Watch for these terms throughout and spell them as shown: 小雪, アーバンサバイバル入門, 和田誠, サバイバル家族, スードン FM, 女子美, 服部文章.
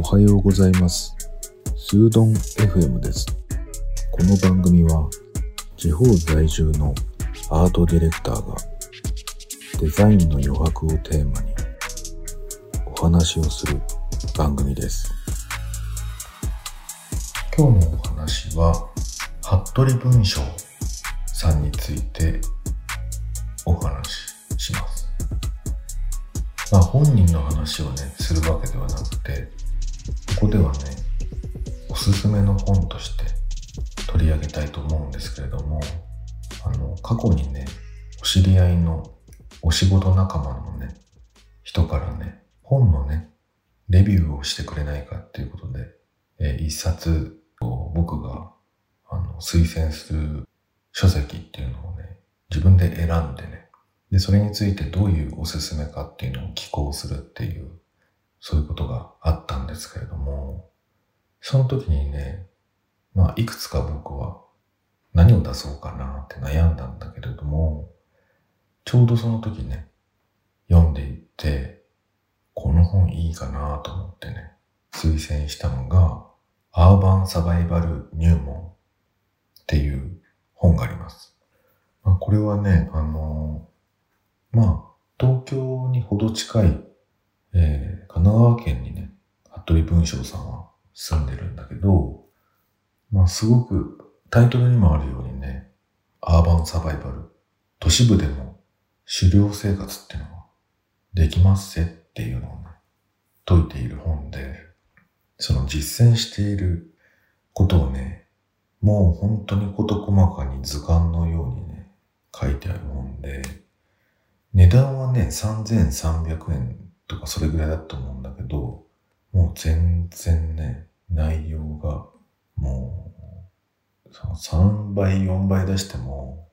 おはようございます。スードン FM です。この番組は地方在住のアートディレクターがデザインの余白をテーマにお話をする番組です。今日のお話は服部文章さんについてお話しします。本人の話をするわけではなくて、ここではおすすめの本として取り上げたいと思うんですけれども、過去にお知り合いのお仕事仲間の人から本のレビューをしてくれないかっていうことで、一冊を僕が推薦する書籍っていうのを自分で選んでで、それについてどういうおすすめかっていうのを寄稿するっていう、そういうことがあったんですけれども、その時にいくつか僕は何を出そうかなって悩んだんだけれども、ちょうどその時読んでいって、この本いいかなと思って推薦したのが、アーバンサバイバル入門っていう本があります。これは東京にほど近い、神奈川県に服部文章さんは住んでるんだけど、すごくタイトルにもあるようにアーバンサバイバル、都市部でも狩猟生活っていうのはできますせっていうのを説いている本で、その実践していることをもう本当に事細かに図鑑のように書いてある本で、値段は3300円とかそれぐらいだと思うんだけど、もう全然内容がもう3倍4倍出しても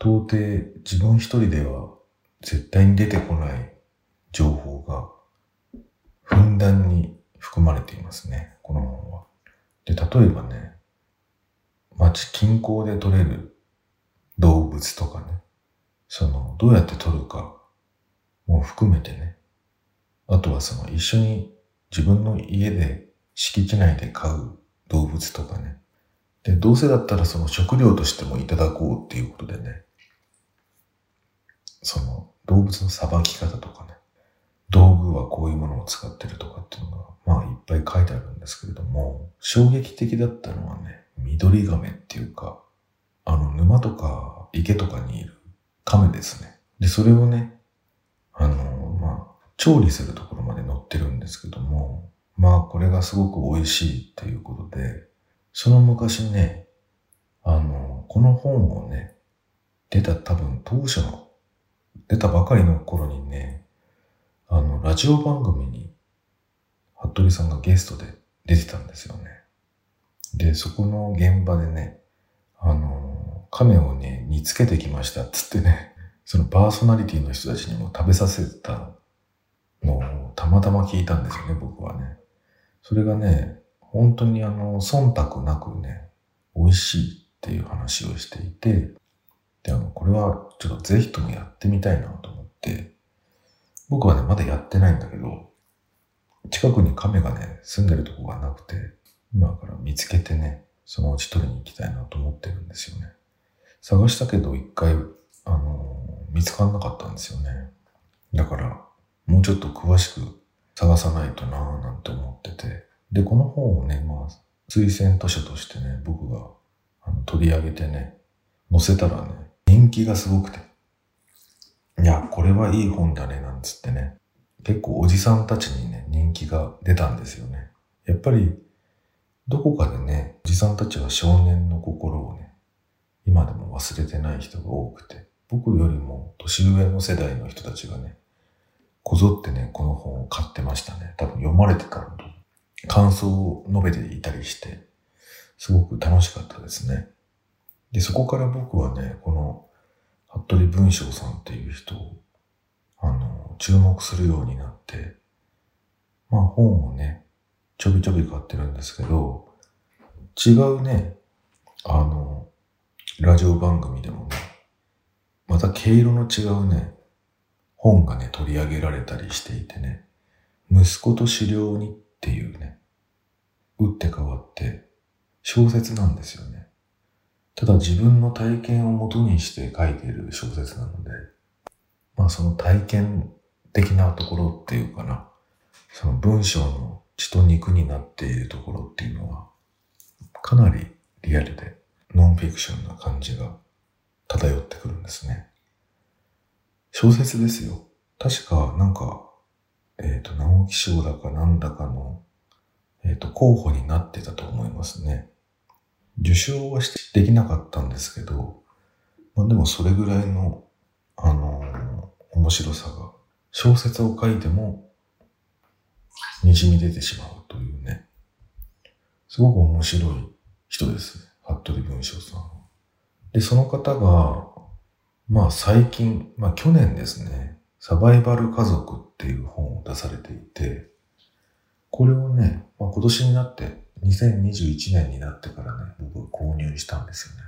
到底自分一人では絶対に出てこない情報がふんだんに含まれていますこの本は。で、例えば町近郊で取れる動物とかどうやって撮るかも含めてあとは一緒に自分の家で敷地内で飼う動物とかで、どうせだったら食料としてもいただこうっていうことで動物のさばき方とか道具はこういうものを使ってるとかっていうのがいっぱい書いてあるんですけれども、衝撃的だったのは緑亀っていうか、沼とか池とかにいる亀ですで、それを調理するところまで載ってるんですけども、これがすごく美味しいっていうことで、その昔この本を出た多分当初の、出たばかりの頃にラジオ番組に服部さんがゲストで出てたんですよで、そこの現場で亀を煮つけてきましたっつってそのパーソナリティの人たちにも食べさせたのをたまたま聞いたんですよ僕はそれが本当に忖度なく美味しいっていう話をしていて、でこれはちょっとぜひともやってみたいなと思って、僕はまだやってないんだけど、近くに亀が住んでるとこがなくて、今から見つけてそのうち取りに行きたいなと思ってるんですよ探したけど一回、見つからなかったんですよだから、もうちょっと詳しく探さないとなぁなんて思ってて。で、この本を推薦図書として僕が取り上げて載せたら人気がすごくて。いや、これはいい本だなんつって結構おじさんたちに人気が出たんですよやっぱり、どこかでおじさんたちは少年の心を今でも忘れてない人が多くて、僕よりも年上の世代の人たちがこぞってこの本を買ってました多分読まれてたので、感想を述べていたりして、すごく楽しかったですで、そこから僕はこの服部文章さんっていう人を、注目するようになって、本をちょびちょび買ってるんですけど、違うラジオ番組でもまた毛色の違う本が取り上げられたりしていて、息子と狩猟にっっていうね、打って変わって小説なんですよね。ただ自分の体験を元にして書いている小説なので、まあその体験的なところっていうかな、その文章の血と肉になっているところっていうのはかなりリアルでノンフィクションな感じが漂ってくるんですね。小説ですよ。確かなんか直木賞だかなんだかの候補になってたと思いますね。受賞はできなかったんですけど、まあでもそれぐらいの面白さが小説を書いても滲み出てしまうというね、すごく面白い人ですね、服部文章さん。で、その方がまあ最近、まあ去年ですね、サバイバル家族っていう本を出されていて、これをね、まあ、今年になって2021年になってからね、僕は購入したんですよね。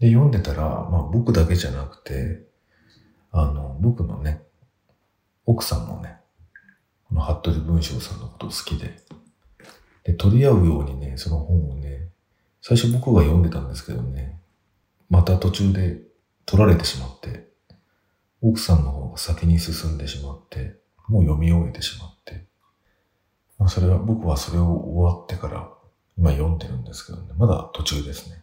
で、読んでたら、まあ僕だけじゃなくて、僕のね、奥さんもね、この服部文章さんのことを好きで、で、取り合うようにね、その本をね、最初僕が読んでたんですけどね、また途中で取られてしまって、奥さんの方が先に進んでしまって、もう読み終えてしまって、まあ、それは僕はそれを終わってから今読んでるんですけどね、まだ途中ですね。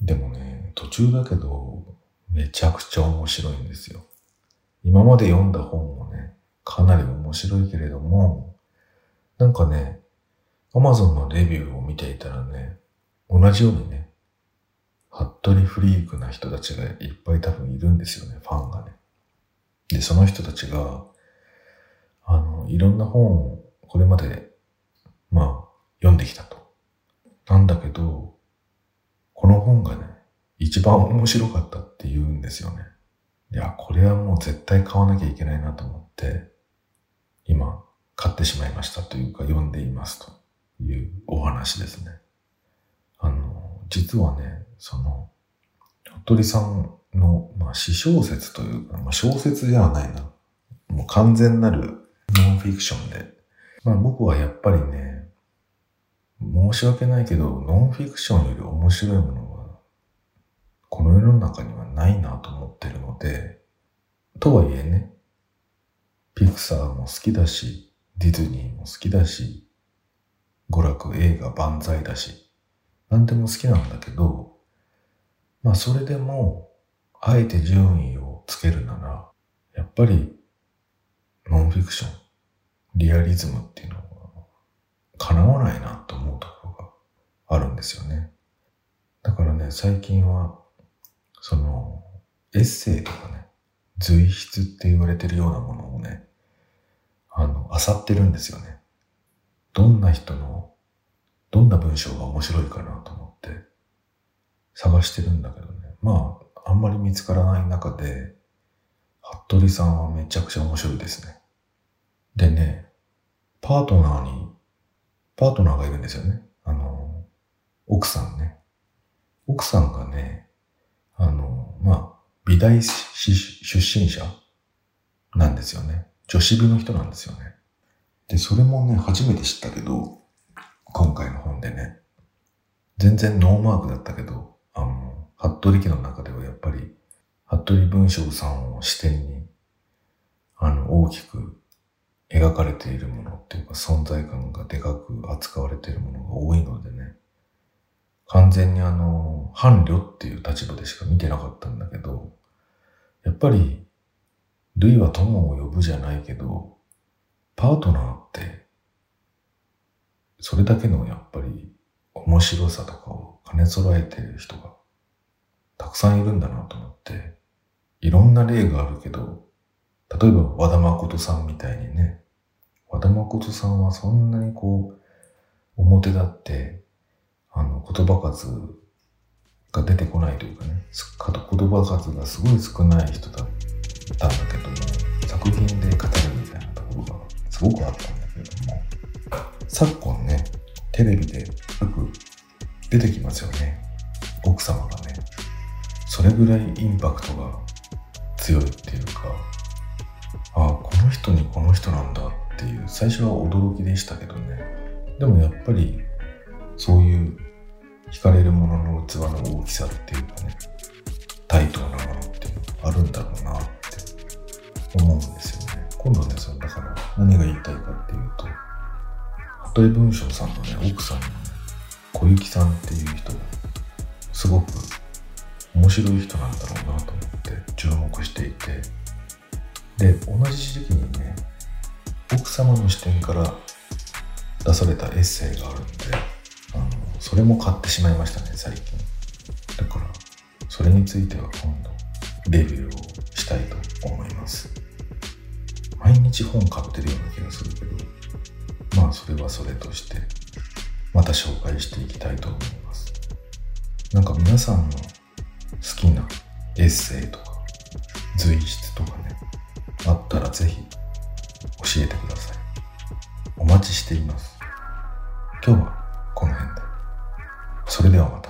でもね、途中だけどめちゃくちゃ面白いんですよ。今まで読んだ本もね、かなり面白いけれども、なんかね、Amazon のレビューを見ていたらね、同じようにね、服部フリークな人たちがいっぱい多分いるんですよね、ファンがね。で、その人たちが、いろんな本をこれまで、まあ、読んできたと。なんだけど、この本がね、一番面白かったって言うんですよね。いや、これはもう絶対買わなきゃいけないなと思って、今、買ってしまいましたというか、読んでいますというお話ですね。実はね、その、服部さんの、まあ、私小説というか、まあ、小説ではないな。もう完全なるノンフィクションで、まあ僕はやっぱりね、申し訳ないけど、ノンフィクションより面白いものは、この世の中にはないなと思ってるので、とはいえね、ピクサーも好きだし、ディズニーも好きだし、娯楽映画万歳だし、なんでも好きなんだけど、まあそれでも、あえて順位をつけるなら、やっぱり、ノンフィクション、リアリズムっていうのは叶わないなと思うところがあるんですよね。だからね、最近はそのエッセイとかね、随筆って言われてるようなものをね、漁ってるんですよね。どんな人のどんな文章が面白いかなと思って探してるんだけどね、まああんまり見つからない中で、服部さんはめちゃくちゃ面白いですね。でね、パートナーがいるんですよね。奥さんね。奥さんがね、まあ、美大出身者なんですよね。女子美の人なんですよね。で、それもね、初めて知ったけど、今回の本でね、全然ノーマークだったけど、服部家の中ではやっぱり、服部文章さんを視点に、大きく、描かれているものっていうか、存在感がでかく扱われているものが多いのでね、完全に伴侶っていう立場でしか見てなかったんだけど、やっぱり類は友を呼ぶじゃないけど、パートナーってそれだけのやっぱり面白さとかを兼ね揃えている人がたくさんいるんだなと思って、いろんな例があるけど、例えば和田誠さんみたいにね、和田誠さんはそんなにこう、表立って、言葉数が出てこないというかね、言葉数がすごい少ない人だったんだけども、作品で語るみたいなところがすごくあったんだけども、昨今ね、テレビでよく出てきますよね、奥様がね。それぐらいインパクトが強いっていうか、ああ、この人にこの人なんだっていう、最初は驚きでしたけどね。でもやっぱりそういう惹かれるものの器の大きさっていうかね、対等なものっていうのがあるんだろうなって思うんですよね。今度ね、そのだから何が言いたいかっていうと、服部文章さんのね、奥さんのね、小雪さんっていう人、すごく面白い人なんだろうなと思って注目していて、で、同じ時期にね、奥様の視点から出されたエッセイがあるんで、それも買ってしまいましたね、最近。だからそれについては今度レビューをしたいと思います。毎日本買ってるような気がするけど、まあそれはそれとしてまた紹介していきたいと思います。なんか皆さんの好きなエッセイとか随筆とかね、あったらぜひ教えてください。お待ちしています。今日はこの辺で。それではまた。